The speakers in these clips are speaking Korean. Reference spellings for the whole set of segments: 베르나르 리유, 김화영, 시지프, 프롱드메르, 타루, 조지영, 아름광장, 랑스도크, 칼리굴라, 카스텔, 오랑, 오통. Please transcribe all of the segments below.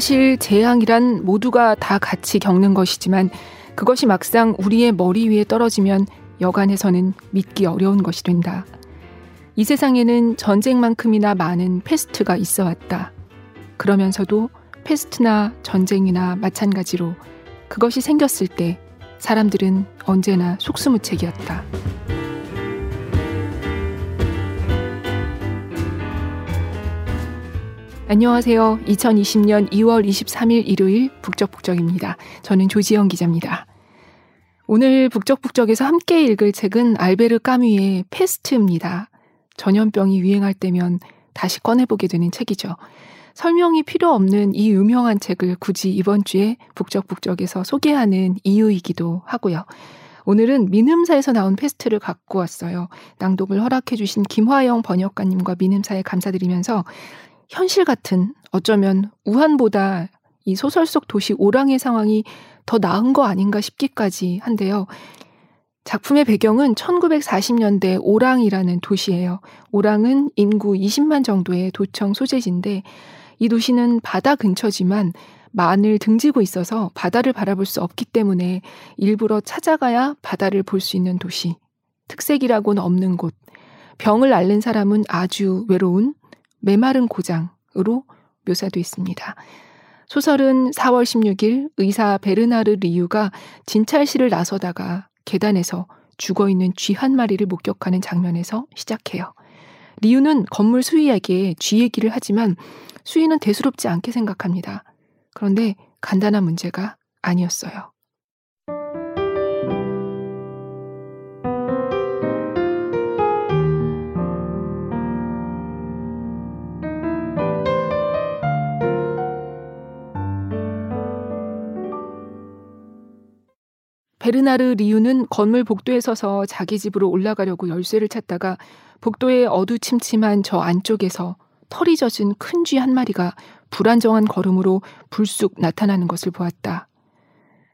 사실 재앙이란 모두가 다 같이 겪는 것이지만 그것이 막상 우리의 머리 위에 떨어지면 여간해서는 믿기 어려운 것이 된다. 이 세상에는 전쟁만큼이나 많은 패스트가 있어 왔다. 그러면서도 패스트나 전쟁이나 마찬가지로 그것이 생겼을 때 사람들은 언제나 속수무책이었다. 안녕하세요. 2020년 2월 23일 일요일 북적북적입니다. 저는 조지영 기자입니다. 오늘 북적북적에서 함께 읽을 책은 알베르 까뮈의 패스트입니다. 전염병이 유행할 때면 다시 꺼내보게 되는 책이죠. 설명이 필요 없는 이 유명한 책을 굳이 이번 주에 북적북적에서 소개하는 이유이기도 하고요. 오늘은 민음사에서 나온 패스트를 갖고 왔어요. 낭독을 허락해 주신 김화영 번역가님과 민음사에 감사드리면서 현실 같은, 어쩌면 우한보다 이 소설 속 도시 오랑의 상황이 더 나은 거 아닌가 싶기까지 한데요. 작품의 배경은 1940년대 오랑이라는 도시예요. 오랑은 인구 20만 정도의 도청 소재지인데 이 도시는 바다 근처지만 만을 등지고 있어서 바다를 바라볼 수 없기 때문에 일부러 찾아가야 바다를 볼 수 있는 도시. 특색이라고는 없는 곳. 병을 앓는 사람은 아주 외로운 메마른 고장으로 묘사돼 있습니다. 소설은 4월 16일 의사 베르나르 리유가 진찰실을 나서다가 계단에서 죽어있는 쥐 한 마리를 목격하는 장면에서 시작해요. 리유는 건물 수의에게 쥐 얘기를 하지만 수의는 대수롭지 않게 생각합니다. 그런데 간단한 문제가 아니었어요. 베르나르 리유는 건물 복도에 서서 자기 집으로 올라가려고 열쇠를 찾다가 복도의 어두침침한 저 안쪽에서 털이 젖은 큰 쥐 한 마리가 불안정한 걸음으로 불쑥 나타나는 것을 보았다.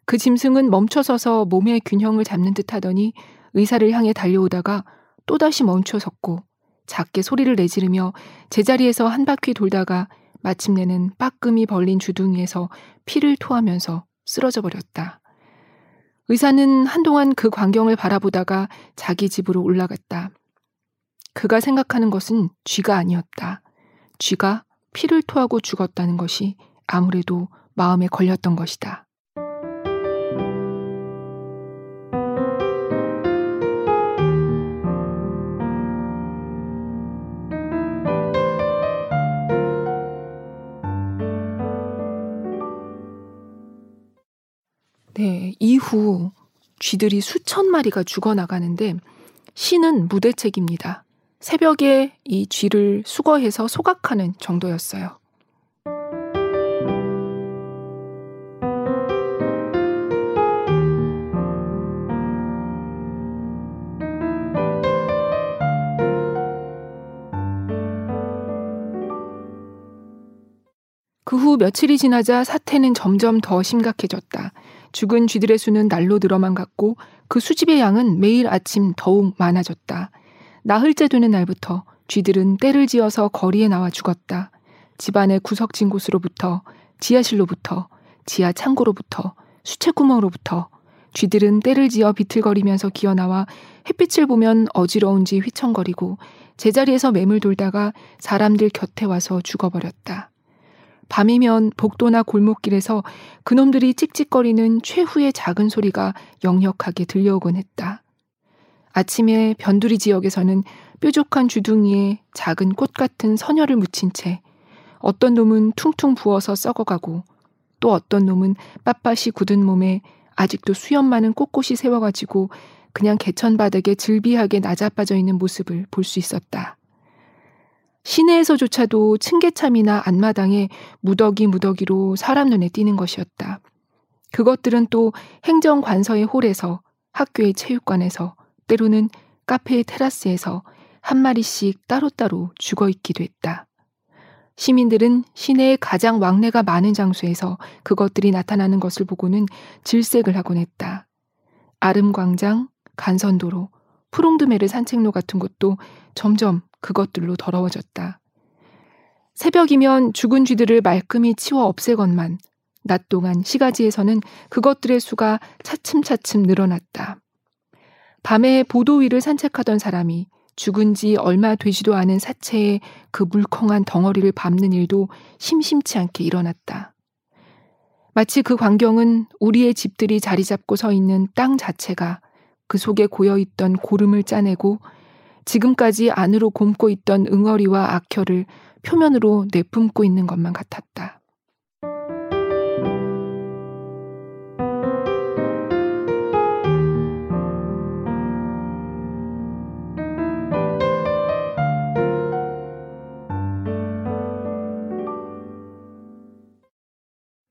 그 짐승은 멈춰서서 몸의 균형을 잡는 듯 하더니 의사를 향해 달려오다가 또다시 멈춰섰고 작게 소리를 내지르며 제자리에서 한 바퀴 돌다가 마침내는 빠끔히 벌린 주둥이에서 피를 토하면서 쓰러져 버렸다. 의사는 한동안 그 광경을 바라보다가 자기 집으로 올라갔다. 그가 생각하는 것은 쥐가 아니었다. 쥐가 피를 토하고 죽었다는 것이 아무래도 마음에 걸렸던 것이다. 네, 이후 쥐들이 수천 마리가 죽어나가는데 시는 무대책입니다. 새벽에 이 쥐를 수거해서 소각하는 정도였어요. 그 후 며칠이 지나자 사태는 점점 더 심각해졌다. 죽은 쥐들의 수는 날로 늘어만 갔고 그 수집의 양은 매일 아침 더욱 많아졌다. 나흘째 되는 날부터 쥐들은 떼를 지어서 거리에 나와 죽었다. 집안의 구석진 곳으로부터, 지하실로부터, 지하 창고로부터, 수채구멍으로부터 쥐들은 떼를 지어 비틀거리면서 기어나와 햇빛을 보면 어지러운지 휘청거리고 제자리에서 매물 돌다가 사람들 곁에 와서 죽어버렸다. 밤이면 복도나 골목길에서 그놈들이 찍찍거리는 최후의 작은 소리가 역력하게 들려오곤 했다. 아침에 변두리 지역에서는 뾰족한 주둥이에 작은 꽃 같은 선혈을 묻힌 채 어떤 놈은 퉁퉁 부어서 썩어가고 또 어떤 놈은 빳빳이 굳은 몸에 아직도 수염 많은 꽃꽃이 세워가지고 그냥 개천바닥에 즐비하게 낮아빠져 있는 모습을 볼 수 있었다. 시내에서조차도 층계참이나 안마당에 무더기무더기로 사람 눈에 띄는 것이었다. 그것들은 또 행정관서의 홀에서, 학교의 체육관에서, 때로는 카페의 테라스에서 한 마리씩 따로따로 죽어있기도 했다. 시민들은 시내의 가장 왕래가 많은 장소에서 그것들이 나타나는 것을 보고는 질색을 하곤 했다. 아름광장, 간선도로, 프롱드메르 산책로 같은 곳도 점점 그것들로 더러워졌다. 새벽이면 죽은 쥐들을 말끔히 치워 없애건만 낮 동안 시가지에서는 그것들의 수가 차츰차츰 늘어났다. 밤에 보도 위를 산책하던 사람이 죽은 지 얼마 되지도 않은 사체에 그 물컹한 덩어리를 밟는 일도 심심치 않게 일어났다. 마치 그 광경은 우리의 집들이 자리 잡고 서 있는 땅 자체가 그 속에 고여있던 고름을 짜내고 지금까지 안으로 곪고 있던 응어리와 악혈을 표면으로 내뿜고 있는 것만 같았다.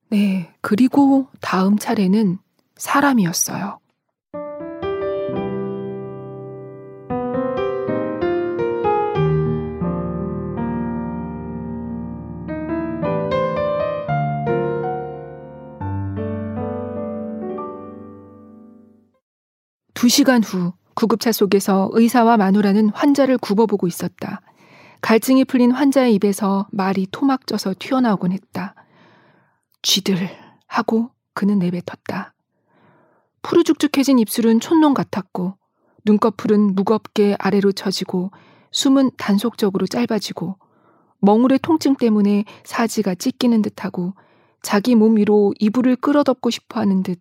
네, 그리고 다음 차례는 사람이었어요. 두 시간 후 구급차 속에서 의사와 마누라는 환자를 굽어보고 있었다. 갈증이 풀린 환자의 입에서 말이 토막 쪄서 튀어나오곤 했다. 쥐들 하고 그는 내뱉었다. 푸르죽죽해진 입술은 촛농 같았고 눈꺼풀은 무겁게 아래로 처지고 숨은 단속적으로 짧아지고 멍울의 통증 때문에 사지가 찢기는 듯하고 자기 몸 위로 이불을 끌어덮고 싶어하는 듯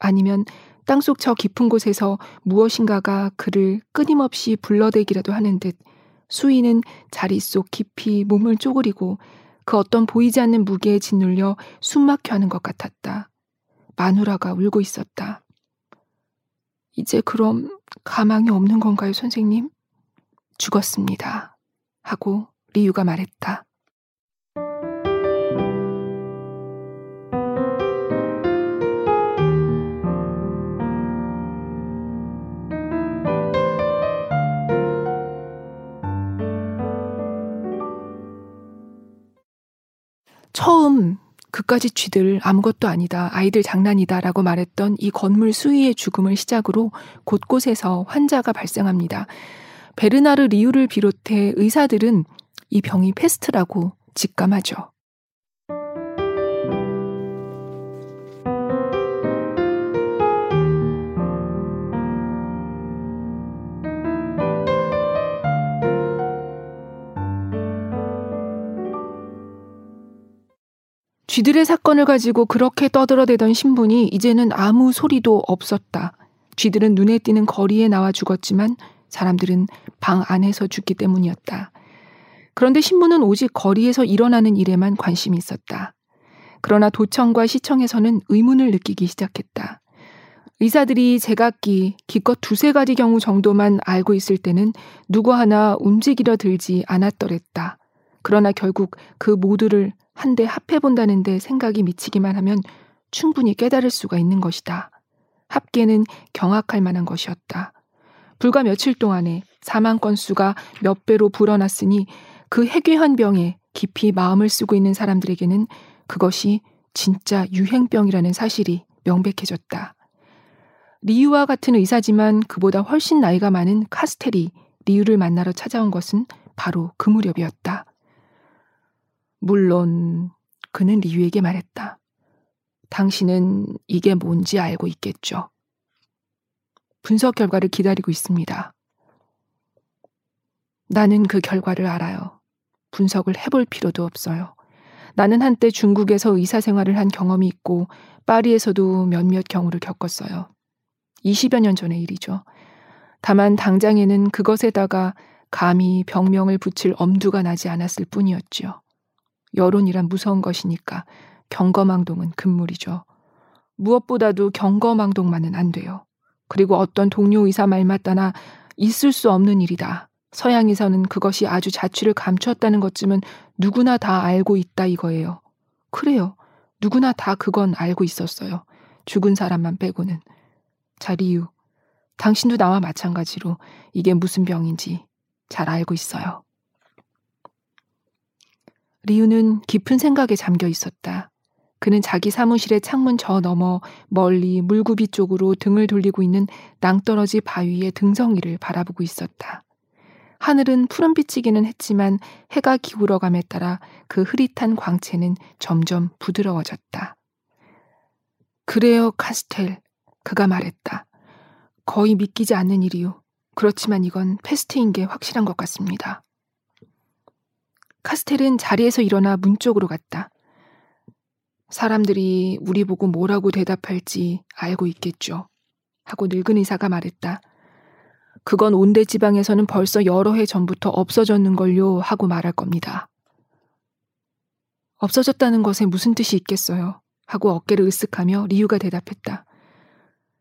아니면 땅속 저 깊은 곳에서 무엇인가가 그를 끊임없이 불러대기라도 하는 듯 수인은 자리 속 깊이 몸을 쪼그리고 그 어떤 보이지 않는 무게에 짓눌려 숨막혀 하는 것 같았다. 마누라가 울고 있었다. 이제 그럼 가망이 없는 건가요, 선생님? 죽었습니다. 하고 리유가 말했다. 처음 그까지 쥐들 아무것도 아니다, 아이들 장난이다 라고 말했던 이 건물 수위의 죽음을 시작으로 곳곳에서 환자가 발생합니다. 베르나르 리유를 비롯해 의사들은 이 병이 패스트라고 직감하죠. 쥐들의 사건을 가지고 그렇게 떠들어대던 신분이 이제는 아무 소리도 없었다. 쥐들은 눈에 띄는 거리에 나와 죽었지만 사람들은 방 안에서 죽기 때문이었다. 그런데 신문은 오직 거리에서 일어나는 일에만 관심이 있었다. 그러나 도청과 시청에서는 의문을 느끼기 시작했다. 의사들이 제각기 기껏 두세 가지 경우 정도만 알고 있을 때는 누구 하나 움직이려 들지 않았더랬다. 그러나 결국 그 모두를 한데 합해본다는데 생각이 미치기만 하면 충분히 깨달을 수가 있는 것이다. 합계는 경악할 만한 것이었다. 불과 며칠 동안에 사망 건수가 몇 배로 불어났으니 그 해괴한 병에 깊이 마음을 쓰고 있는 사람들에게는 그것이 진짜 유행병이라는 사실이 명백해졌다. 리유와 같은 의사지만 그보다 훨씬 나이가 많은 카스텔이 리유를 만나러 찾아온 것은 바로 그 무렵이었다. 물론 그는 리유에게 말했다. 당신은 이게 뭔지 알고 있겠죠. 분석 결과를 기다리고 있습니다. 나는 그 결과를 알아요. 분석을 해볼 필요도 없어요. 나는 한때 중국에서 의사 생활을 한 경험이 있고 파리에서도 몇몇 경우를 겪었어요. 20여 년 전의 일이죠. 다만 당장에는 그것에다가 감히 병명을 붙일 엄두가 나지 않았을 뿐이었지요. 여론이란 무서운 것이니까 경거망동은 금물이죠. 무엇보다도 경거망동만은 안 돼요. 그리고 어떤 동료 의사 말 맞다나 있을 수 없는 일이다. 서양에서는 그것이 아주 자취를 감추었다는 것쯤은 누구나 다 알고 있다 이거예요. 그래요. 누구나 다 그건 알고 있었어요. 죽은 사람만 빼고는. 자, 리유. 당신도 나와 마찬가지로 이게 무슨 병인지 잘 알고 있어요. 리유는 깊은 생각에 잠겨 있었다. 그는 자기 사무실의 창문 저 너머 멀리 물구비 쪽으로 등을 돌리고 있는 낭떠러지 바위의 등성이를 바라보고 있었다. 하늘은 푸른빛이기는 했지만 해가 기울어감에 따라 그 흐릿한 광채는 점점 부드러워졌다. 그래요, 카스텔. 그가 말했다. 거의 믿기지 않는 일이요. 그렇지만 이건 패스트인 게 확실한 것 같습니다. 카스텔은 자리에서 일어나 문 쪽으로 갔다. 사람들이 우리 보고 뭐라고 대답할지 알고 있겠죠. 하고 늙은 의사가 말했다. 그건 온대 지방에서는 벌써 여러 해 전부터 없어졌는걸요 하고 말할 겁니다. 없어졌다는 것에 무슨 뜻이 있겠어요? 하고 어깨를 으쓱하며 리유가 대답했다.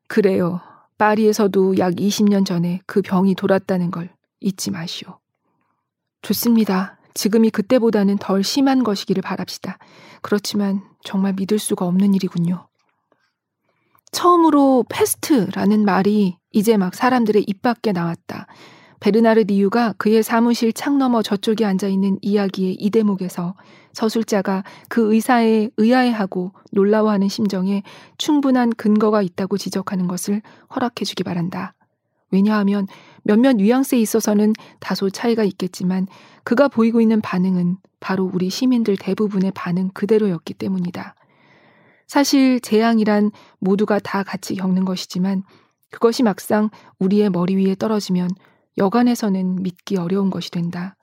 그래요. 파리에서도 약 20년 전에 그 병이 돌았다는 걸 잊지 마시오. 좋습니다. 지금이 그때보다는 덜 심한 것이기를 바랍시다. 그렇지만 정말 믿을 수가 없는 일이군요. 처음으로 패스트라는 말이 이제 막 사람들의 입 밖에 나왔다. 베르나르 리유가 그의 사무실 창 너머 저쪽에 앉아있는 이야기의 이 대목에서 서술자가 그 의사에 의아해하고 놀라워하는 심정에 충분한 근거가 있다고 지적하는 것을 허락해주기 바란다. 왜냐하면 몇몇 뉘앙스에 있어서는 다소 차이가 있겠지만 그가 보이고 있는 반응은 바로 우리 시민들 대부분의 반응 그대로였기 때문이다. 사실 재앙이란 모두가 다 같이 겪는 것이지만 그것이 막상 우리의 머리 위에 떨어지면 여간에서는 믿기 어려운 것이 된다.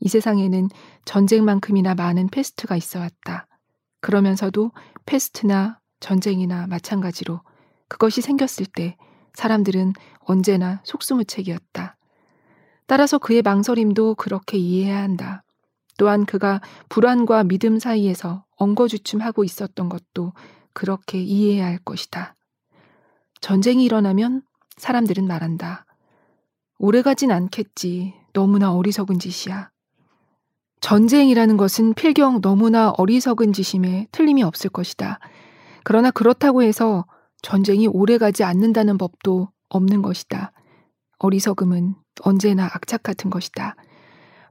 이 세상에는 전쟁만큼이나 많은 패스트가 있어 왔다. 그러면서도 패스트나 전쟁이나 마찬가지로 그것이 생겼을 때 사람들은 언제나 속수무책이었다. 따라서 그의 망설임도 그렇게 이해해야 한다. 또한 그가 불안과 믿음 사이에서 엉거주춤하고 있었던 것도 그렇게 이해해야 할 것이다. 전쟁이 일어나면 사람들은 말한다. 오래가진 않겠지. 너무나 어리석은 짓이야. 전쟁이라는 것은 필경 너무나 어리석은 짓임에 틀림이 없을 것이다. 그러나 그렇다고 해서 전쟁이 오래가지 않는다는 법도 없는 것이다. 어리석음은 언제나 악착 같은 것이다.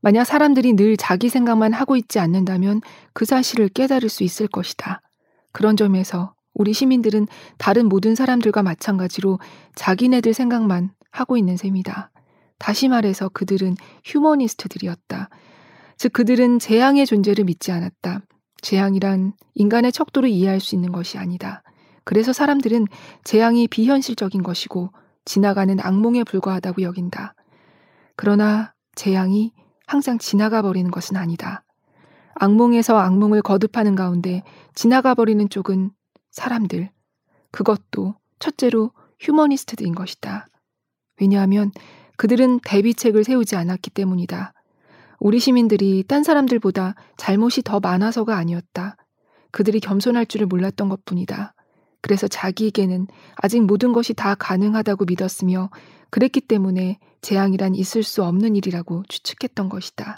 만약 사람들이 늘 자기 생각만 하고 있지 않는다면 그 사실을 깨달을 수 있을 것이다. 그런 점에서 우리 시민들은 다른 모든 사람들과 마찬가지로 자기네들 생각만 하고 있는 셈이다. 다시 말해서 그들은 휴머니스트들이었다. 즉 그들은 재앙의 존재를 믿지 않았다. 재앙이란 인간의 척도를 이해할 수 있는 것이 아니다. 그래서 사람들은 재앙이 비현실적인 것이고 지나가는 악몽에 불과하다고 여긴다. 그러나 재앙이 항상 지나가 버리는 것은 아니다. 악몽에서 악몽을 거듭하는 가운데 지나가 버리는 쪽은 사람들. 그것도 첫째로 휴머니스트들인 것이다. 왜냐하면 그들은 대비책을 세우지 않았기 때문이다. 우리 시민들이 딴 사람들보다 잘못이 더 많아서가 아니었다. 그들이 겸손할 줄을 몰랐던 것뿐이다. 그래서 자기에게는 아직 모든 것이 다 가능하다고 믿었으며 그랬기 때문에 재앙이란 있을 수 없는 일이라고 추측했던 것이다.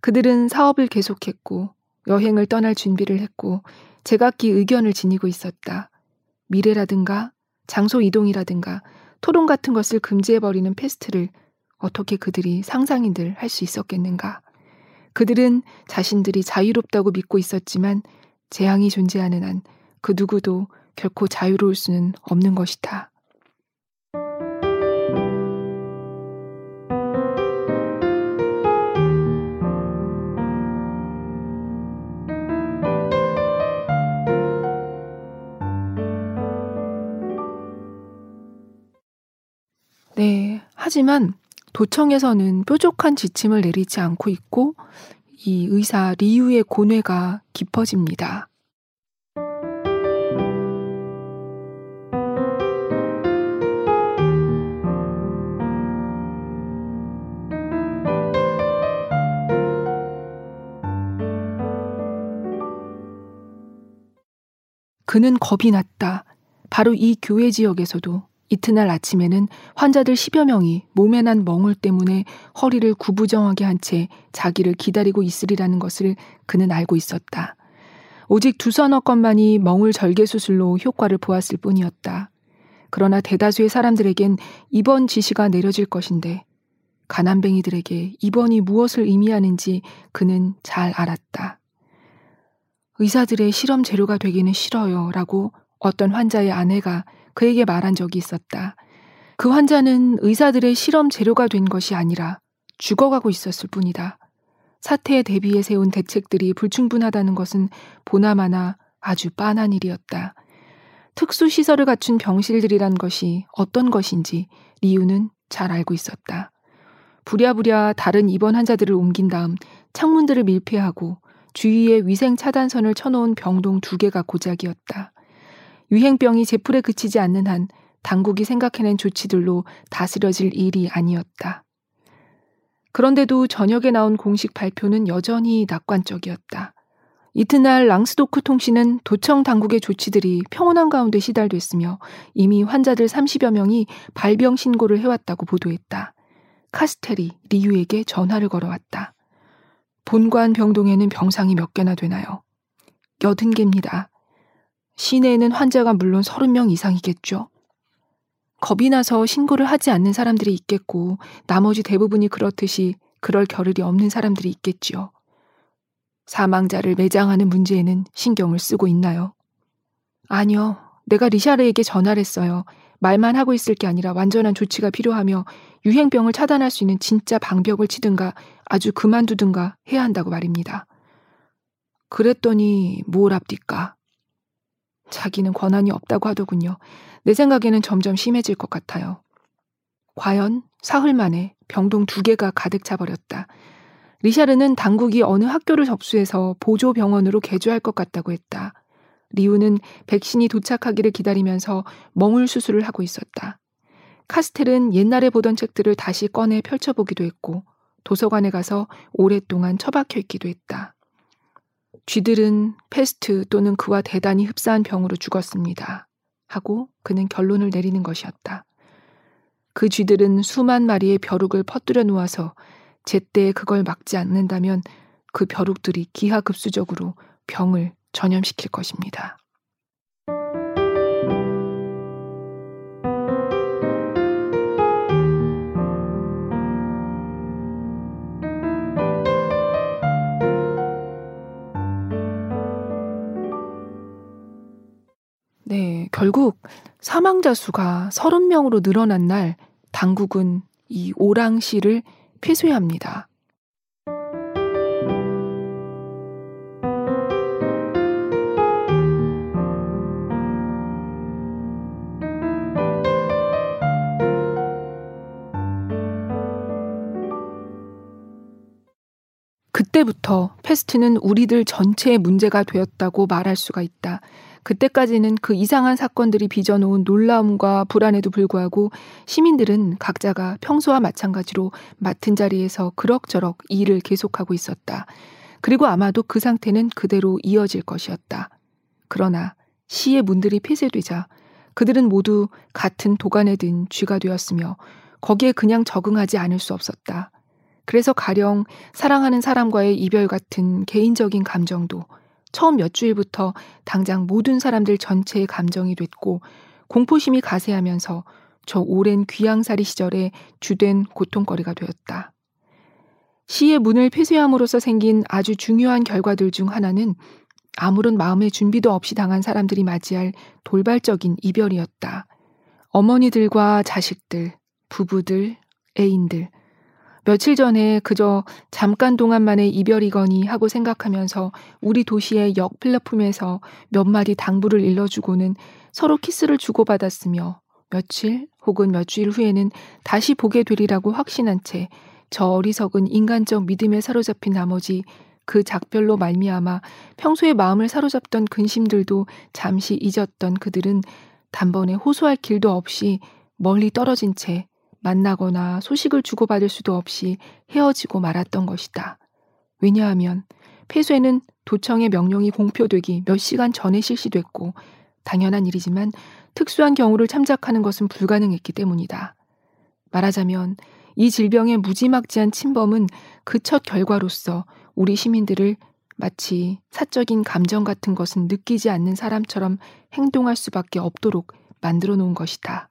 그들은 사업을 계속했고 여행을 떠날 준비를 했고 제각기 의견을 지니고 있었다. 미래라든가 장소 이동이라든가 토론 같은 것을 금지해버리는 패스트를 어떻게 그들이 상상인들 할 수 있었겠는가. 그들은 자신들이 자유롭다고 믿고 있었지만 재앙이 존재하는 한 그 누구도 결코 자유로울 수는 없는 것이다. 네, 하지만 도청에서는 뾰족한 지침을 내리지 않고 있고 이 의사 리유의 고뇌가 깊어집니다. 그는 겁이 났다. 바로 이 교외 지역에서도 이튿날 아침에는 환자들 10여 명이 몸에 난 멍울 때문에 허리를 구부정하게 한 채 자기를 기다리고 있으리라는 것을 그는 알고 있었다. 오직 두서너 건만이 멍울 절개 수술로 효과를 보았을 뿐이었다. 그러나 대다수의 사람들에겐 입원 지시가 내려질 것인데 가난뱅이들에게 입원이 무엇을 의미하는지 그는 잘 알았다. 의사들의 실험 재료가 되기는 싫어요 라고 어떤 환자의 아내가 그에게 말한 적이 있었다. 그 환자는 의사들의 실험 재료가 된 것이 아니라 죽어가고 있었을 뿐이다. 사태에 대비해 세운 대책들이 불충분하다는 것은 보나마나 아주 뻔한 일이었다. 특수시설을 갖춘 병실들이란 것이 어떤 것인지 리우는 잘 알고 있었다. 부랴부랴 다른 입원 환자들을 옮긴 다음 창문들을 밀폐하고 주위에 위생 차단선을 쳐놓은 병동 2개가 고작이었다. 유행병이 제풀에 그치지 않는 한 당국이 생각해낸 조치들로 다스려질 일이 아니었다. 그런데도 저녁에 나온 공식 발표는 여전히 낙관적이었다. 이튿날 랑스도크 통신은 도청 당국의 조치들이 평온한 가운데 시달됐으며 이미 환자들 30여 명이 발병 신고를 해왔다고 보도했다. 카스텔이 리유에게 전화를 걸어왔다. 본관 병동에는 병상이 몇 개나 되나요? 80개입니다. 시내에는 환자가 물론 30명 이상이겠죠. 겁이 나서 신고를 하지 않는 사람들이 있겠고 나머지 대부분이 그렇듯이 그럴 겨를이 없는 사람들이 있겠지요. 사망자를 매장하는 문제에는 신경을 쓰고 있나요? 아니요. 내가 리샤르에게 전화를 했어요. 말만 하고 있을 게 아니라 완전한 조치가 필요하며 유행병을 차단할 수 있는 진짜 방벽을 치든가 아주 그만두든가 해야 한다고 말입니다. 그랬더니 뭘 합디까? 자기는 권한이 없다고 하더군요. 내 생각에는 점점 심해질 것 같아요. 과연 사흘 만에 병동 2개가 가득 차버렸다. 리샤르는 당국이 어느 학교를 접수해서 보조병원으로 개조할 것 같다고 했다. 리우는 백신이 도착하기를 기다리면서 멍울 수술을 하고 있었다. 카스텔은 옛날에 보던 책들을 다시 꺼내 펼쳐보기도 했고 도서관에 가서 오랫동안 처박혀 있기도 했다. 쥐들은 패스트 또는 그와 대단히 흡사한 병으로 죽었습니다. 하고 그는 결론을 내리는 것이었다. 그 쥐들은 수만 마리의 벼룩을 퍼뜨려 놓아서 제때 그걸 막지 않는다면 그 벼룩들이 기하급수적으로 병을 전염시킬 것입니다. 네, 결국 사망자 수가 30명으로 늘어난 날 당국은 이 오랑 씨를 폐쇄합니다. 그때부터 패스트는 우리들 전체의 문제가 되었다고 말할 수가 있다. 그때까지는 그 이상한 사건들이 빚어놓은 놀라움과 불안에도 불구하고 시민들은 각자가 평소와 마찬가지로 맡은 자리에서 그럭저럭 일을 계속하고 있었다. 그리고 아마도 그 상태는 그대로 이어질 것이었다. 그러나 시의 문들이 폐쇄되자 그들은 모두 같은 도간에 든 쥐가 되었으며 거기에 그냥 적응하지 않을 수 없었다. 그래서 가령 사랑하는 사람과의 이별 같은 개인적인 감정도 처음 몇 주일부터 당장 모든 사람들 전체의 감정이 됐고 공포심이 가세하면서 저 오랜 귀양살이 시절에 주된 고통거리가 되었다. 시의 문을 폐쇄함으로써 생긴 아주 중요한 결과들 중 하나는 아무런 마음의 준비도 없이 당한 사람들이 맞이할 돌발적인 이별이었다. 어머니들과 자식들, 부부들, 애인들, 며칠 전에 그저 잠깐 동안만의 이별이거니 하고 생각하면서 우리 도시의 역 플랫폼에서 몇 마디 당부를 일러주고는 서로 키스를 주고받았으며 며칠 혹은 몇 주일 후에는 다시 보게 되리라고 확신한 채 저 어리석은 인간적 믿음에 사로잡힌 나머지 그 작별로 말미암아 평소에 마음을 사로잡던 근심들도 잠시 잊었던 그들은 단번에 호소할 길도 없이 멀리 떨어진 채 만나거나 소식을 주고받을 수도 없이 헤어지고 말았던 것이다. 왜냐하면 폐쇄는 도청의 명령이 공표되기 몇 시간 전에 실시됐고 당연한 일이지만 특수한 경우를 참작하는 것은 불가능했기 때문이다. 말하자면 이 질병의 무지막지한 침범은 그 첫 결과로서 우리 시민들을 마치 사적인 감정 같은 것은 느끼지 않는 사람처럼 행동할 수밖에 없도록 만들어 놓은 것이다.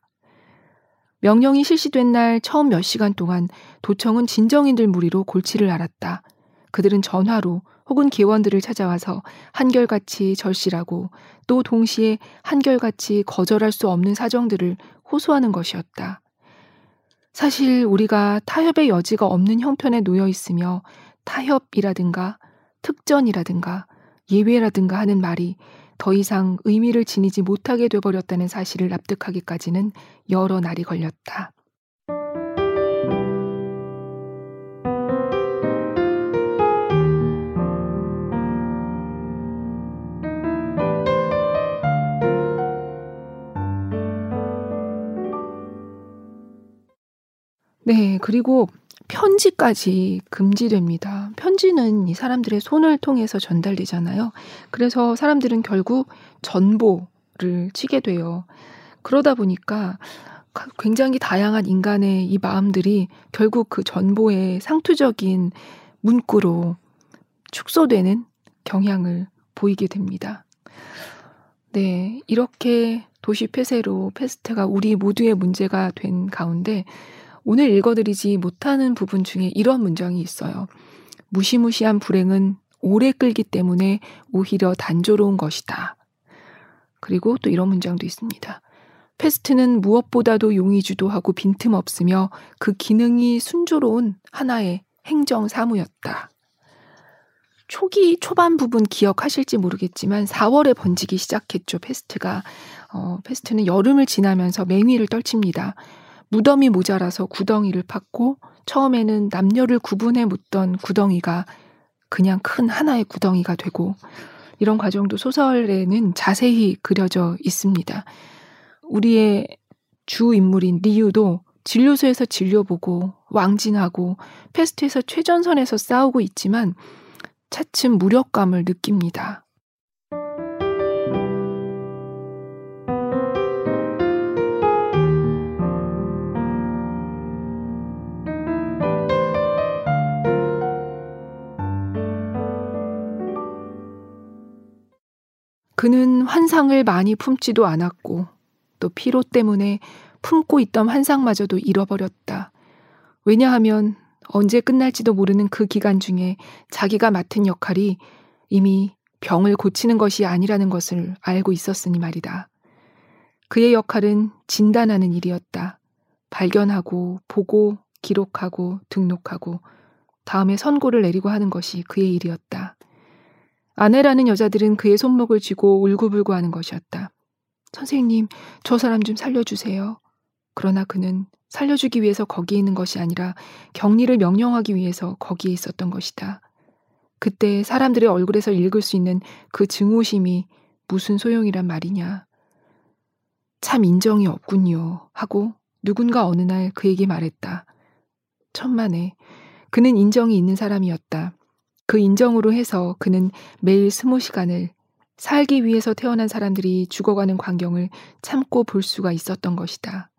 명령이 실시된 날 처음 몇 시간 동안 도청은 진정인들 무리로 골치를 앓았다. 그들은 전화로 혹은 계원들을 찾아와서 한결같이 절실하고 또 동시에 한결같이 거절할 수 없는 사정들을 호소하는 것이었다. 사실 우리가 타협의 여지가 없는 형편에 놓여 있으며 타협이라든가 특전이라든가 예외라든가 하는 말이 더 이상 의미를 지니지 못하게 되어버렸다는 사실을 납득하기까지는 여러 날이 걸렸다. 네, 그리고 편지까지 금지됩니다. 편지는 이 사람들의 손을 통해서 전달되잖아요. 그래서 사람들은 결국 전보를 치게 돼요. 그러다 보니까 굉장히 다양한 인간의 이 마음들이 결국 그 전보의 상투적인 문구로 축소되는 경향을 보이게 됩니다. 네, 이렇게 도시 폐쇄로 패스트가 우리 모두의 문제가 된 가운데 오늘 읽어드리지 못하는 부분 중에 이런 문장이 있어요. 무시무시한 불행은 오래 끌기 때문에 오히려 단조로운 것이다. 그리고 또 이런 문장도 있습니다. 패스트는 무엇보다도 용의주도하고 빈틈없으며 그 기능이 순조로운 하나의 행정사무였다. 초기 초반 부분 기억하실지 모르겠지만 4월에 번지기 시작했죠. 패스트가. 패스트는 여름을 지나면서 맹위를 떨칩니다. 무덤이 모자라서 구덩이를 팠고 처음에는 남녀를 구분해 묻던 구덩이가 그냥 큰 하나의 구덩이가 되고 이런 과정도 소설에는 자세히 그려져 있습니다. 우리의 주인물인 리유도 진료소에서 진료보고 왕진하고 패스트에서 최전선에서 싸우고 있지만 차츰 무력감을 느낍니다. 그는 환상을 많이 품지도 않았고 또 피로 때문에 품고 있던 환상마저도 잃어버렸다. 왜냐하면 언제 끝날지도 모르는 그 기간 중에 자기가 맡은 역할이 이미 병을 고치는 것이 아니라는 것을 알고 있었으니 말이다. 그의 역할은 진단하는 일이었다. 발견하고 보고 기록하고 등록하고 다음에 선고를 내리고 하는 것이 그의 일이었다. 아내라는 여자들은 그의 손목을 쥐고 울고불고하는 것이었다. 선생님, 저 사람 좀 살려주세요. 그러나 그는 살려주기 위해서 거기에 있는 것이 아니라 격리를 명령하기 위해서 거기에 있었던 것이다. 그때 사람들의 얼굴에서 읽을 수 있는 그 증오심이 무슨 소용이란 말이냐. 참 인정이 없군요 하고 누군가 어느 날 그에게 말했다. 천만에 그는 인정이 있는 사람이었다. 그 인정으로 해서 그는 매일 20시간을 살기 위해서 태어난 사람들이 죽어가는 광경을 참고 볼 수가 있었던 것이다.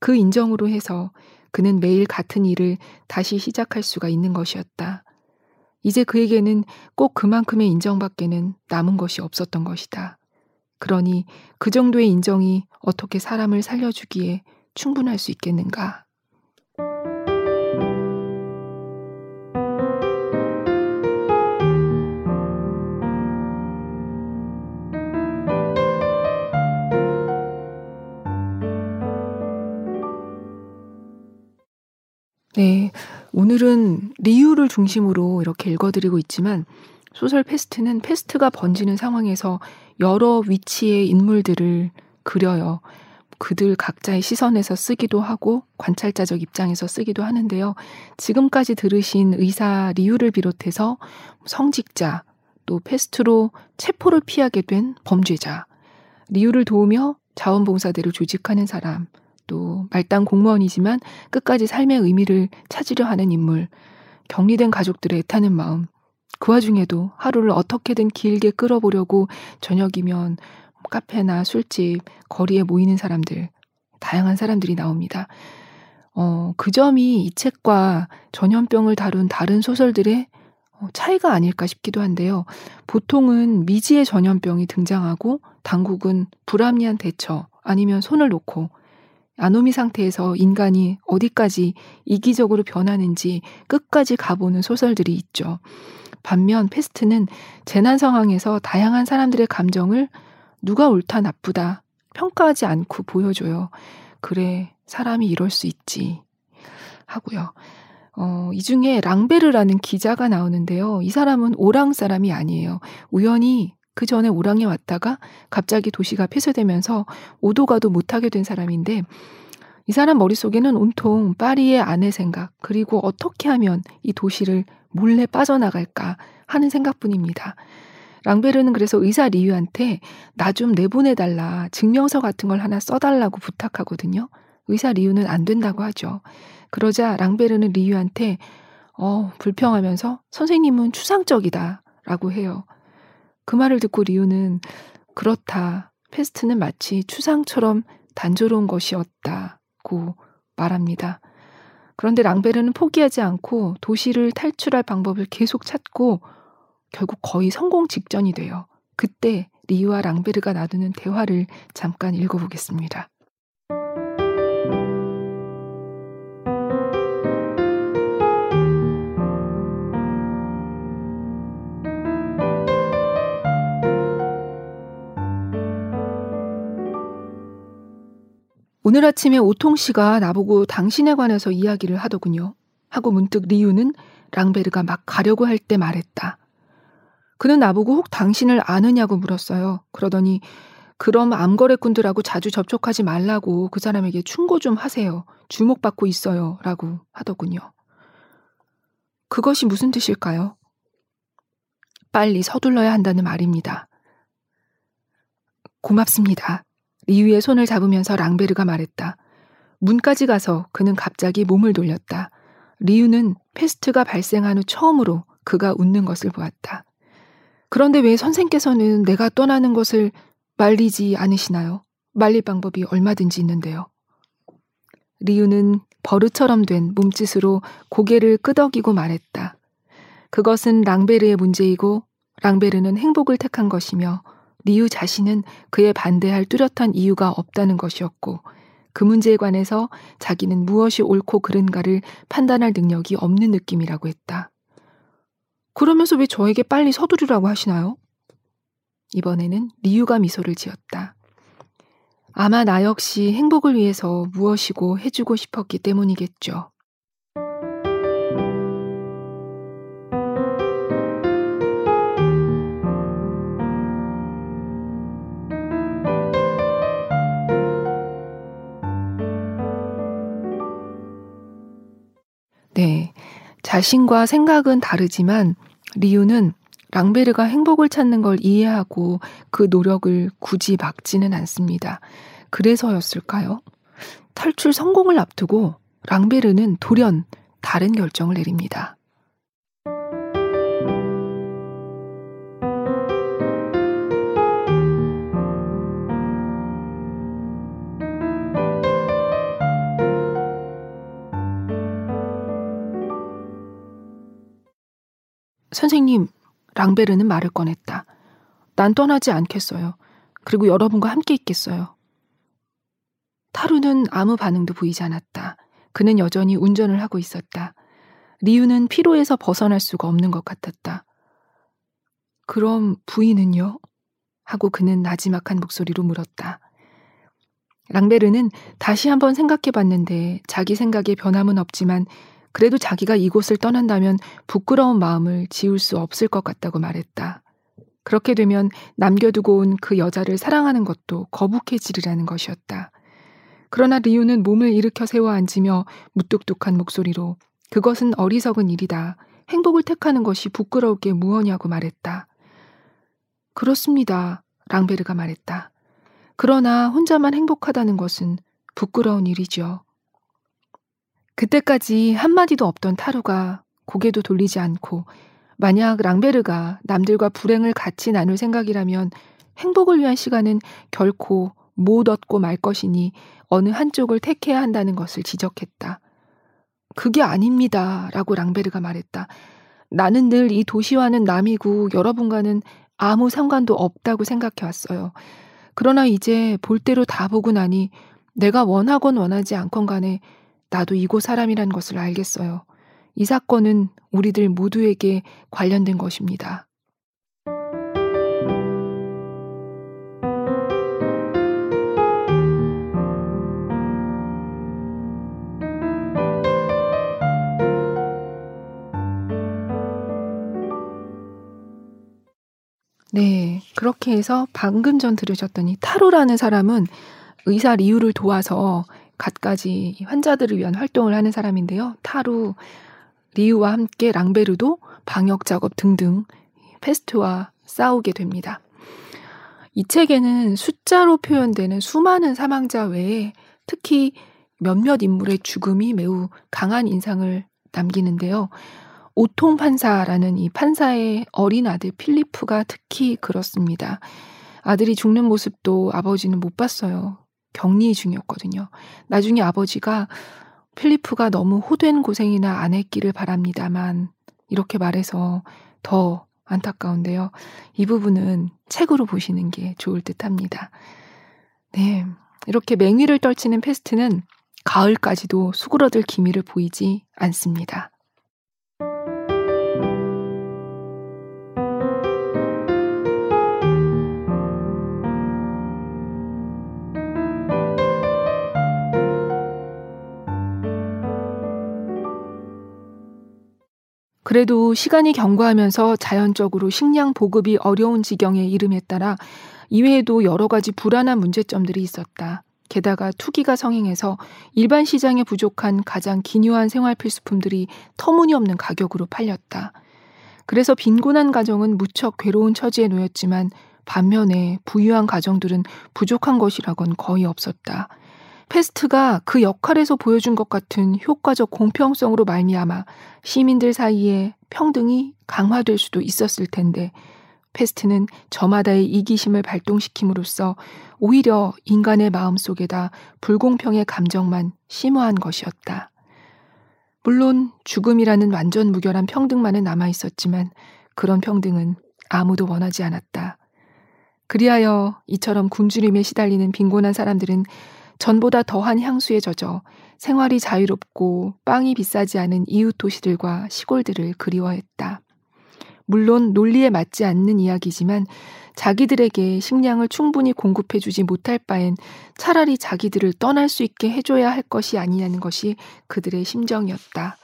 그 인정으로 해서 그는 매일 같은 일을 다시 시작할 수가 있는 것이었다. 이제 그에게는 꼭 그만큼의 인정밖에는 남은 것이 없었던 것이다. 그러니 그 정도의 인정이 어떻게 사람을 살려주기에 충분할 수 있겠는가? 네, 오늘은 리유를 중심으로 이렇게 읽어드리고 있지만 소설 패스트는 패스트가 번지는 상황에서 여러 위치의 인물들을 그려요. 그들 각자의 시선에서 쓰기도 하고 관찰자적 입장에서 쓰기도 하는데요. 지금까지 들으신 의사 리유를 비롯해서 성직자, 또 패스트로 체포를 피하게 된 범죄자, 리유를 도우며 자원봉사대를 조직하는 사람, 또 말단 공무원이지만 끝까지 삶의 의미를 찾으려 하는 인물, 격리된 가족들의 애타는 마음, 그 와중에도 하루를 어떻게든 길게 끌어보려고 저녁이면 카페나 술집, 거리에 모이는 사람들, 다양한 사람들이 나옵니다. 그 점이 이 책과 전염병을 다룬 다른 소설들의 차이가 아닐까 싶기도 한데요. 보통은 미지의 전염병이 등장하고 당국은 불합리한 대처 아니면 손을 놓고 아노미 상태에서 인간이 어디까지 이기적으로 변하는지 끝까지 가보는 소설들이 있죠. 반면 패스트는 재난 상황에서 다양한 사람들의 감정을 누가 옳다 나쁘다 평가하지 않고 보여줘요. 그래, 사람이 이럴 수 있지. 하고요. 이 중에 랑베르라는 기자가 나오는데요. 이 사람은 오랑 사람이 아니에요. 우연히 그 전에 오랑에 왔다가 갑자기 도시가 폐쇄되면서 오도가도 못하게 된 사람인데, 이 사람 머릿속에는 온통 파리의 아내 생각, 그리고 어떻게 하면 이 도시를 몰래 빠져나갈까 하는 생각뿐입니다. 랑베르는 그래서 의사 리유한테 나 좀 내보내달라, 증명서 같은 걸 하나 써달라고 부탁하거든요. 의사 리유는 안 된다고 하죠. 그러자 랑베르는 리유한테 불평하면서 선생님은 추상적이다 라고 해요. 그 말을 듣고 리유는 그렇다, 페스트는 마치 추상처럼 단조로운 것이었다고 말합니다. 그런데 랑베르는 포기하지 않고 도시를 탈출할 방법을 계속 찾고 결국 거의 성공 직전이 돼요. 그때 리유와 랑베르가 나누는 대화를 잠깐 읽어보겠습니다. 오늘 아침에 오통 씨가 나보고 당신에 관해서 이야기를 하더군요. 하고 문득 리유는 랑베르가 막 가려고 할 때 말했다. 그는 나보고 혹 당신을 아느냐고 물었어요. 그러더니 그럼 암거래꾼들하고 자주 접촉하지 말라고 그 사람에게 충고 좀 하세요. 주목받고 있어요. 라고 하더군요. 그것이 무슨 뜻일까요? 빨리 서둘러야 한다는 말입니다. 고맙습니다. 리유의 손을 잡으면서 랑베르가 말했다. 문까지 가서 그는 갑자기 몸을 돌렸다. 리유는 페스트가 발생한 후 처음으로 그가 웃는 것을 보았다. 그런데 왜 선생께서는 내가 떠나는 것을 말리지 않으시나요? 말릴 방법이 얼마든지 있는데요. 리유는 버릇처럼 된 몸짓으로 고개를 끄덕이고 말했다. 그것은 랑베르의 문제이고 랑베르는 행복을 택한 것이며 리유 자신은 그에 반대할 뚜렷한 이유가 없다는 것이었고, 그 문제에 관해서 자기는 무엇이 옳고 그른가를 판단할 능력이 없는 느낌이라고 했다. 그러면서 왜 저에게 빨리 서두르라고 하시나요? 이번에는 리유가 미소를 지었다. 아마 나 역시 행복을 위해서 무엇이고 해주고 싶었기 때문이겠죠. 네, 자신과 생각은 다르지만 리유는 랑베르가 행복을 찾는 걸 이해하고 그 노력을 굳이 막지는 않습니다. 그래서였을까요? 탈출 성공을 앞두고 랑베르는 돌연 다른 결정을 내립니다. 선생님, 랑베르는 말을 꺼냈다. 난 떠나지 않겠어요. 그리고 여러분과 함께 있겠어요. 타루는 아무 반응도 보이지 않았다. 그는 여전히 운전을 하고 있었다. 리유는 피로에서 벗어날 수가 없는 것 같았다. 그럼 부인은요? 하고 그는 나지막한 목소리로 물었다. 랑베르는 다시 한번 생각해봤는데 자기 생각에 변함은 없지만 그래도 자기가 이곳을 떠난다면 부끄러운 마음을 지울 수 없을 것 같다고 말했다. 그렇게 되면 남겨두고 온 그 여자를 사랑하는 것도 거북해지리라는 것이었다. 그러나 리유는 몸을 일으켜 세워 앉으며 무뚝뚝한 목소리로 그것은 어리석은 일이다. 행복을 택하는 것이 부끄러울 게 무엇이냐고 말했다. 그렇습니다. 랑베르가 말했다. 그러나 혼자만 행복하다는 것은 부끄러운 일이죠. 그때까지 한마디도 없던 타루가 고개도 돌리지 않고 만약 랑베르가 남들과 불행을 같이 나눌 생각이라면 행복을 위한 시간은 결코 못 얻고 말 것이니 어느 한쪽을 택해야 한다는 것을 지적했다. 그게 아닙니다. 라고 랑베르가 말했다. 나는 늘 이 도시와는 남이고 여러분과는 아무 상관도 없다고 생각해왔어요. 그러나 이제 볼 대로 다 보고 나니 내가 원하건 원하지 않건 간에 나도 이곳 사람이란 것을 알겠어요. 이 사건은 우리들 모두에게 관련된 것입니다. 네, 그렇게 해서 방금 전 들으셨던 이 타루라는 사람은 의사 리유를 도와서 갖가지 환자들을 위한 활동을 하는 사람인데요. 타루, 리유와 함께 랑베르도 방역작업 등등 패스트와 싸우게 됩니다. 이 책에는 숫자로 표현되는 수많은 사망자 외에 특히 몇몇 인물의 죽음이 매우 강한 인상을 남기는데요. 오통 판사라는 이 판사의 어린 아들 필리프가 특히 그렇습니다. 아들이 죽는 모습도 아버지는 못 봤어요. 격리 중이었거든요. 나중에 아버지가 필리프가 너무 호된 고생이나 안 했기를 바랍니다만 이렇게 말해서 더 안타까운데요. 이 부분은 책으로 보시는 게 좋을 듯합니다. 네, 이렇게 맹위를 떨치는 패스트는 가을까지도 수그러들 기미를 보이지 않습니다. 그래도 시간이 경과하면서 자연적으로 식량 보급이 어려운 지경에 이름에 따라 이외에도 여러 가지 불안한 문제점들이 있었다. 게다가 투기가 성행해서 일반 시장에 부족한 가장 기묘한 생활 필수품들이 터무니없는 가격으로 팔렸다. 그래서 빈곤한 가정은 무척 괴로운 처지에 놓였지만 반면에 부유한 가정들은 부족한 것이라곤 거의 없었다. 패스트가 그 역할에서 보여준 것 같은 효과적 공평성으로 말미암아 시민들 사이에 평등이 강화될 수도 있었을 텐데 패스트는 저마다의 이기심을 발동시킴으로써 오히려 인간의 마음속에다 불공평의 감정만 심화한 것이었다. 물론 죽음이라는 완전 무결한 평등만은 남아있었지만 그런 평등은 아무도 원하지 않았다. 그리하여 이처럼 굶주림에 시달리는 빈곤한 사람들은 전보다 더한 향수에 젖어 생활이 자유롭고 빵이 비싸지 않은 이웃 도시들과 시골들을 그리워했다. 물론 논리에 맞지 않는 이야기지만 자기들에게 식량을 충분히 공급해주지 못할 바엔 차라리 자기들을 떠날 수 있게 해줘야 할 것이 아니냐는 것이 그들의 심정이었다.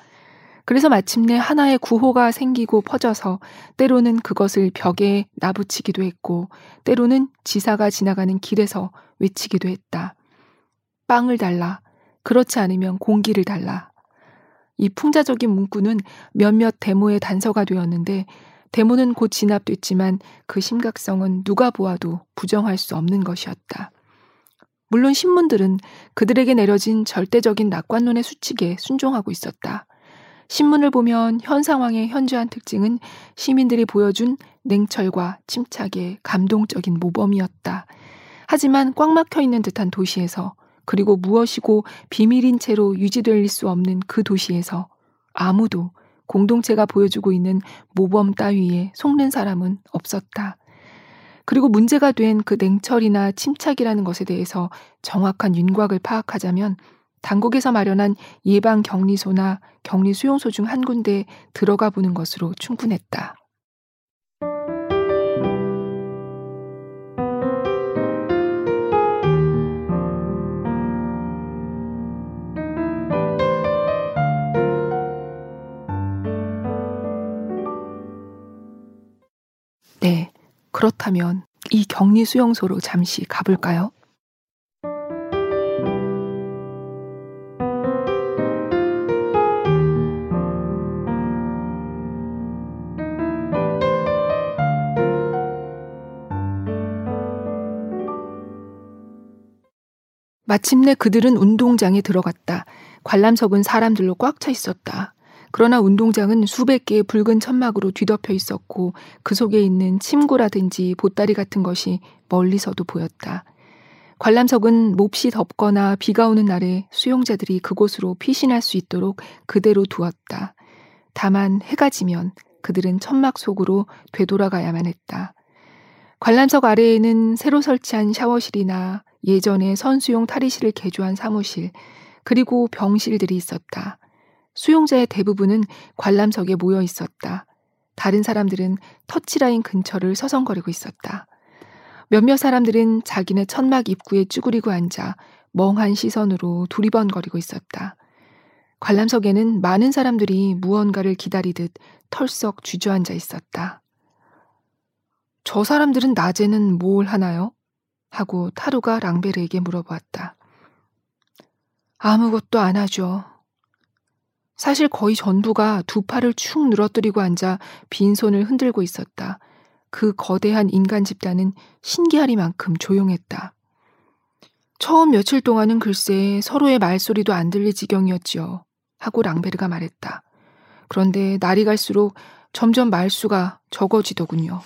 그래서 마침내 하나의 구호가 생기고 퍼져서 때로는 그것을 벽에 나부치기도 했고 때로는 지사가 지나가는 길에서 외치기도 했다. 빵을 달라. 그렇지 않으면 공기를 달라. 이 풍자적인 문구는 몇몇 데모의 단서가 되었는데 데모는 곧 진압됐지만 그 심각성은 누가 보아도 부정할 수 없는 것이었다. 물론 신문들은 그들에게 내려진 절대적인 낙관론의 수칙에 순종하고 있었다. 신문을 보면 현 상황의 현저한 특징은 시민들이 보여준 냉철과 침착의 감동적인 모범이었다. 하지만 꽉 막혀있는 듯한 도시에서 그리고 무엇이고 비밀인 채로 유지될 수 없는 그 도시에서 아무도 공동체가 보여주고 있는 모범 따위에 속는 사람은 없었다. 그리고 문제가 된 그 냉철이나 침착이라는 것에 대해서 정확한 윤곽을 파악하자면 당국에서 마련한 예방격리소나 격리수용소 중 한 군데에 들어가 보는 것으로 충분했다. 네, 그렇다면 이 격리 수용소로 잠시 가볼까요? 마침내 그들은 운동장에 들어갔다. 관람석은 사람들로 꽉 차 있었다. 그러나 운동장은 수백 개의 붉은 천막으로 뒤덮여 있었고 그 속에 있는 침구라든지 보따리 같은 것이 멀리서도 보였다. 관람석은 몹시 덥거나 비가 오는 날에 수용자들이 그곳으로 피신할 수 있도록 그대로 두었다. 다만 해가 지면 그들은 천막 속으로 되돌아가야만 했다. 관람석 아래에는 새로 설치한 샤워실이나 예전에 선수용 탈의실을 개조한 사무실 그리고 병실들이 있었다. 수용자의 대부분은 관람석에 모여 있었다. 다른 사람들은 터치라인 근처를 서성거리고 있었다. 몇몇 사람들은 자기네 천막 입구에 쭈그리고 앉아 멍한 시선으로 두리번거리고 있었다. 관람석에는 많은 사람들이 무언가를 기다리듯 털썩 주저앉아 있었다. 저 사람들은 낮에는 뭘 하나요? 하고 타루가 랑베르에게 물어보았다. 아무것도 안 하죠. 사실 거의 전부가 두 팔을 축 늘어뜨리고 앉아 빈손을 흔들고 있었다. 그 거대한 인간 집단은 신기하리만큼 조용했다. 처음 며칠 동안은 글쎄 서로의 말소리도 안 들릴 지경이었지요. 하고 랑베르가 말했다. 그런데 날이 갈수록 점점 말수가 적어지더군요.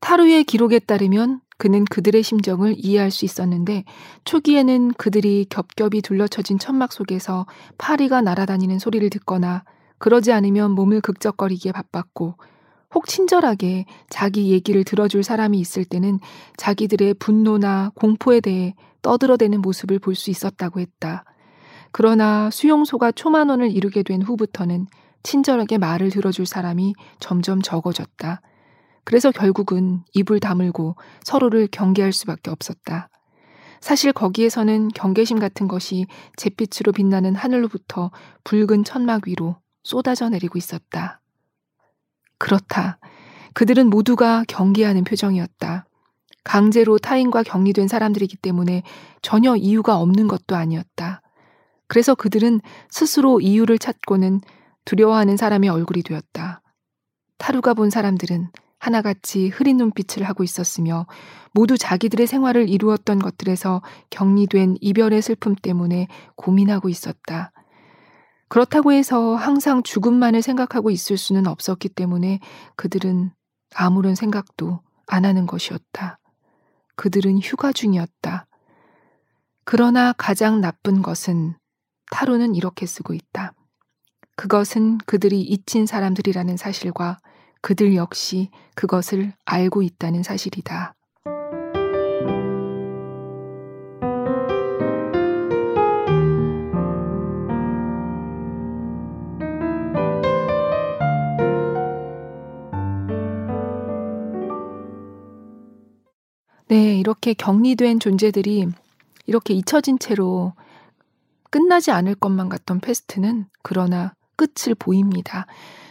타루의 기록에 따르면 그는 그들의 심정을 이해할 수 있었는데 초기에는 그들이 겹겹이 둘러쳐진 천막 속에서 파리가 날아다니는 소리를 듣거나 그러지 않으면 몸을 극적거리기에 바빴고 혹 친절하게 자기 얘기를 들어줄 사람이 있을 때는 자기들의 분노나 공포에 대해 떠들어대는 모습을 볼 수 있었다고 했다. 그러나 수용소가 초만원을 이루게 된 후부터는 친절하게 말을 들어줄 사람이 점점 적어졌다. 그래서 결국은 입을 다물고 서로를 경계할 수밖에 없었다. 사실 거기에서는 경계심 같은 것이 잿빛으로 빛나는 하늘로부터 붉은 천막 위로 쏟아져 내리고 있었다. 그렇다. 그들은 모두가 경계하는 표정이었다. 강제로 타인과 격리된 사람들이기 때문에 전혀 이유가 없는 것도 아니었다. 그래서 그들은 스스로 이유를 찾고는 두려워하는 사람의 얼굴이 되었다. 타루가 본 사람들은 하나같이 흐린 눈빛을 하고 있었으며 모두 자기들의 생활을 이루었던 것들에서 격리된 이별의 슬픔 때문에 고민하고 있었다. 그렇다고 해서 항상 죽음만을 생각하고 있을 수는 없었기 때문에 그들은 아무런 생각도 안 하는 것이었다. 그들은 휴가 중이었다. 그러나 가장 나쁜 것은 타루는 이렇게 쓰고 있다. 그것은 그들이 잊힌 사람들이라는 사실과 그들 역시 그것을 알고 있다는 사실이다. 네, 이렇게 격리된 존재들이 이렇게 잊혀진 채로 끝나지 않을 것만 같던 페스트는 그러나 끝을 보입니다.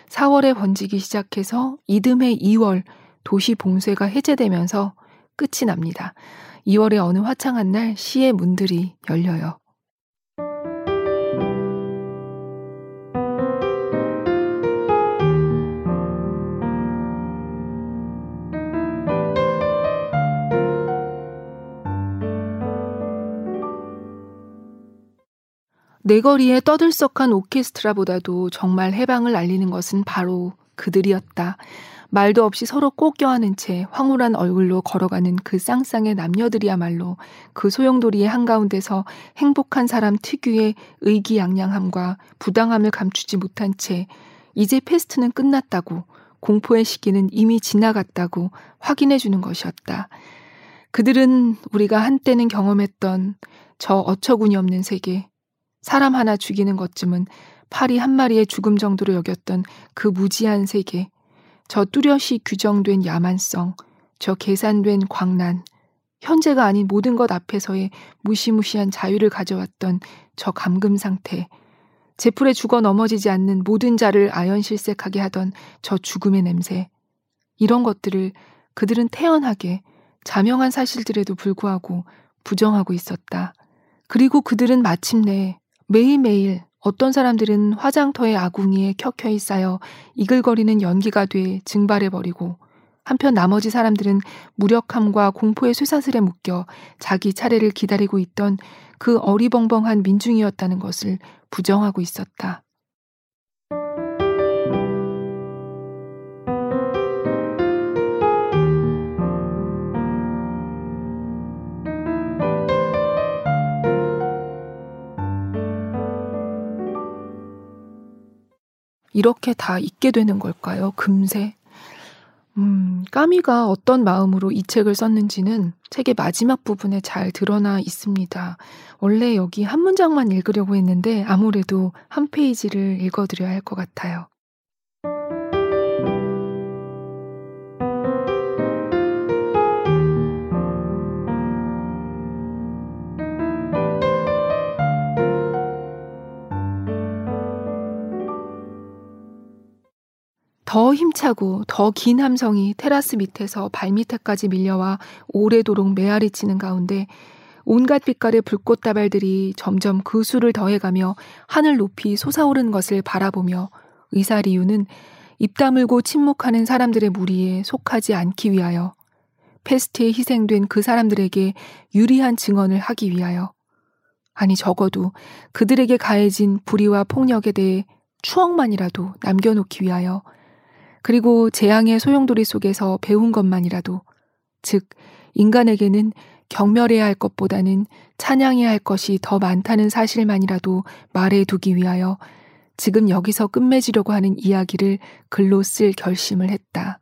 4월에 번지기 시작해서 이듬해 2월 도시 봉쇄가 해제되면서 끝이 납니다. 2월의 어느 화창한 날 시의 문들이 열려요. 내거리의 떠들썩한 오케스트라보다도 정말 해방을 알리는 것은 바로 그들이었다. 말도 없이 서로 꼭 껴안은 채 황홀한 얼굴로 걸어가는 그 쌍쌍의 남녀들이야말로 그 소용돌이의 한가운데서 행복한 사람 특유의 의기양양함과 부당함을 감추지 못한 채 이제 페스트는 끝났다고, 공포의 시기는 이미 지나갔다고 확인해주는 것이었다. 그들은 우리가 한때는 경험했던 저 어처구니 없는 세계, 사람 하나 죽이는 것쯤은 파리 한 마리의 죽음 정도로 여겼던 그 무지한 세계, 저 뚜렷이 규정된 야만성, 저 계산된 광란, 현재가 아닌 모든 것 앞에서의 무시무시한 자유를 가져왔던 저 감금 상태, 제풀에 죽어 넘어지지 않는 모든 자를 아연실색하게 하던 저 죽음의 냄새, 이런 것들을 그들은 태연하게 자명한 사실들에도 불구하고 부정하고 있었다. 그리고 그들은 마침내 매일매일 어떤 사람들은 화장터의 아궁이에 켜켜이 쌓여 이글거리는 연기가 돼 증발해버리고 한편 나머지 사람들은 무력함과 공포의 쇠사슬에 묶여 자기 차례를 기다리고 있던 그 어리벙벙한 민중이었다는 것을 부정하고 있었다. 이렇게 다 잊게 되는 걸까요? 금세? 까미가 어떤 마음으로 이 책을 썼는지는 책의 마지막 부분에 잘 드러나 있습니다. 원래 여기 한 문장만 읽으려고 했는데 아무래도 한 페이지를 읽어드려야 할 것 같아요. 더 힘차고 더 긴 함성이 테라스 밑에서 발밑에까지 밀려와 오래도록 메아리치는 가운데 온갖 빛깔의 불꽃다발들이 점점 그 수를 더해가며 하늘 높이 솟아오른 것을 바라보며 의사 리유는 입 다물고 침묵하는 사람들의 무리에 속하지 않기 위하여, 패스트에 희생된 그 사람들에게 유리한 증언을 하기 위하여, 아니 적어도 그들에게 가해진 불의와 폭력에 대해 추억만이라도 남겨놓기 위하여, 그리고 재앙의 소용돌이 속에서 배운 것만이라도, 즉 인간에게는 경멸해야 할 것보다는 찬양해야 할 것이 더 많다는 사실만이라도 말해두기 위하여 지금 여기서 끝맺으려고 하는 이야기를 글로 쓸 결심을 했다.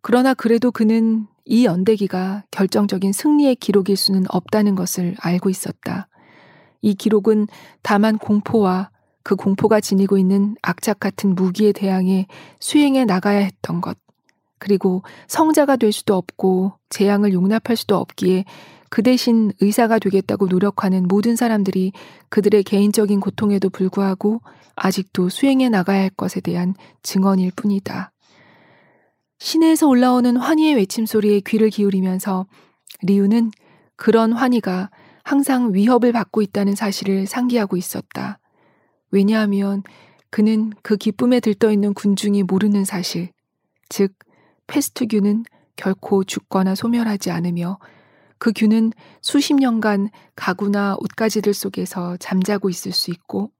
그러나 그래도 그는 이 연대기가 결정적인 승리의 기록일 수는 없다는 것을 알고 있었다. 이 기록은 다만 공포와 그 공포가 지니고 있는 악착 같은 무기에 대항해 수행해 나가야 했던 것, 그리고 성자가 될 수도 없고 재앙을 용납할 수도 없기에 그 대신 의사가 되겠다고 노력하는 모든 사람들이 그들의 개인적인 고통에도 불구하고 아직도 수행해 나가야 할 것에 대한 증언일 뿐이다. 시내에서 올라오는 환희의 외침소리에 귀를 기울이면서 리우는 그런 환희가 항상 위협을 받고 있다는 사실을 상기하고 있었다. 왜냐하면 그는 그 기쁨에 들떠있는 군중이 모르는 사실, 즉 페스트균은 결코 죽거나 소멸하지 않으며 그 균은 수십 년간 가구나 옷가지들 속에서 잠자고 있을 수 있고,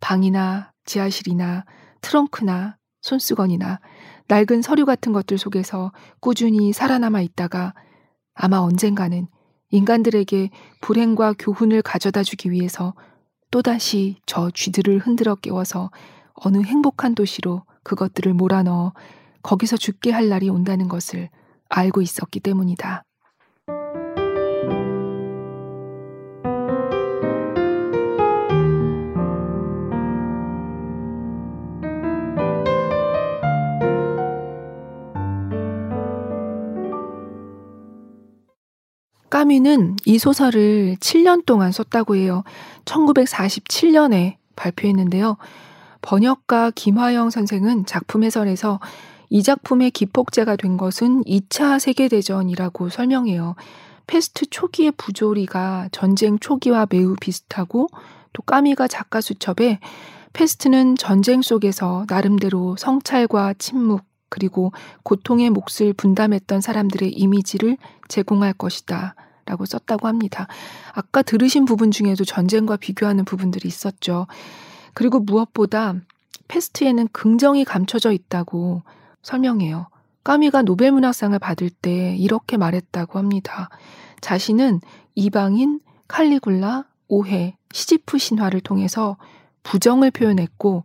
방이나 지하실이나 트렁크나 손수건이나 낡은 서류 같은 것들 속에서 꾸준히 살아남아 있다가 아마 언젠가는 인간들에게 불행과 교훈을 가져다 주기 위해서 또다시 저 쥐들을 흔들어 깨워서 어느 행복한 도시로 그것들을 몰아넣어 거기서 죽게 할 날이 온다는 것을 알고 있었기 때문이다. 까미는 이 소설을 7년 동안 썼다고 해요. 1947년에 발표했는데요. 번역가 김화영 선생은 작품 해설에서 이 작품의 기폭제가 된 것은 2차 세계대전이라고 설명해요. 패스트 초기의 부조리가 전쟁 초기와 매우 비슷하고, 또 까미가 작가 수첩에 패스트는 전쟁 속에서 나름대로 성찰과 침묵 그리고 고통의 몫을 분담했던 사람들의 이미지를 제공할 것이다 라고 썼다고 합니다. 아까 들으신 부분 중에도 전쟁과 비교하는 부분들이 있었죠. 그리고 무엇보다 패스트에는 긍정이 감춰져 있다고 설명해요. 까미가 노벨문학상을 받을 때 이렇게 말했다고 합니다. 자신은 이방인, 칼리굴라, 오해, 시지프 신화를 통해서 부정을 표현했고,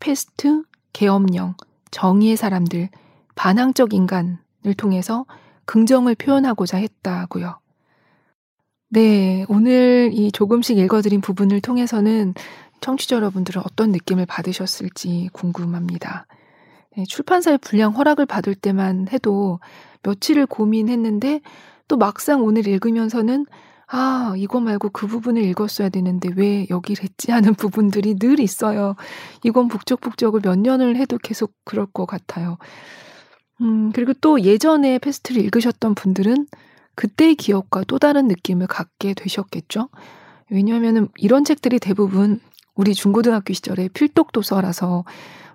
패스트, 계엄령, 정의의 사람들, 반항적 인간을 통해서 긍정을 표현하고자 했다고요. 네, 오늘 이 조금씩 읽어드린 부분을 통해서는 청취자 여러분들은 어떤 느낌을 받으셨을지 궁금합니다. 네, 출판사의 분량 허락을 받을 때만 해도 며칠을 고민했는데, 또 막상 오늘 읽으면서는 아, 이거 말고 그 부분을 읽었어야 되는데 왜 여기를 했지 하는 부분들이 늘 있어요. 이건 북적북적을 몇 년을 해도 계속 그럴 것 같아요. 그리고 또 예전에 패스트를 읽으셨던 분들은 그때의 기억과 또 다른 느낌을 갖게 되셨겠죠. 왜냐하면 이런 책들이 대부분 우리 중고등학교 시절에 필독 도서라서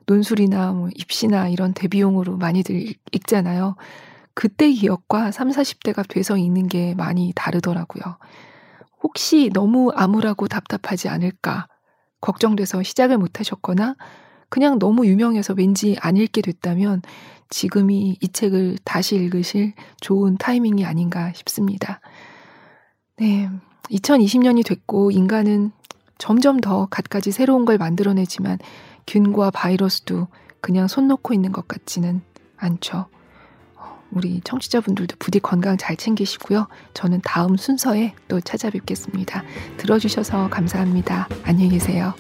논술이나 뭐 입시나 이런 대비용으로 많이들 읽잖아요. 그때 기억과 30, 40대가 돼서 읽는 게 많이 다르더라고요. 혹시 너무 암울하고 답답하지 않을까 걱정돼서 시작을 못하셨거나, 그냥 너무 유명해서 왠지 안 읽게 됐다면 지금이 이 책을 다시 읽으실 좋은 타이밍이 아닌가 싶습니다. 네, 2020년이 됐고 인간은 점점 더 갖가지 새로운 걸 만들어내지만 균과 바이러스도 그냥 손 놓고 있는 것 같지는 않죠. 우리 청취자분들도 부디 건강 잘 챙기시고요. 저는 다음 순서에 또 찾아뵙겠습니다. 들어주셔서 감사합니다. 안녕히 계세요.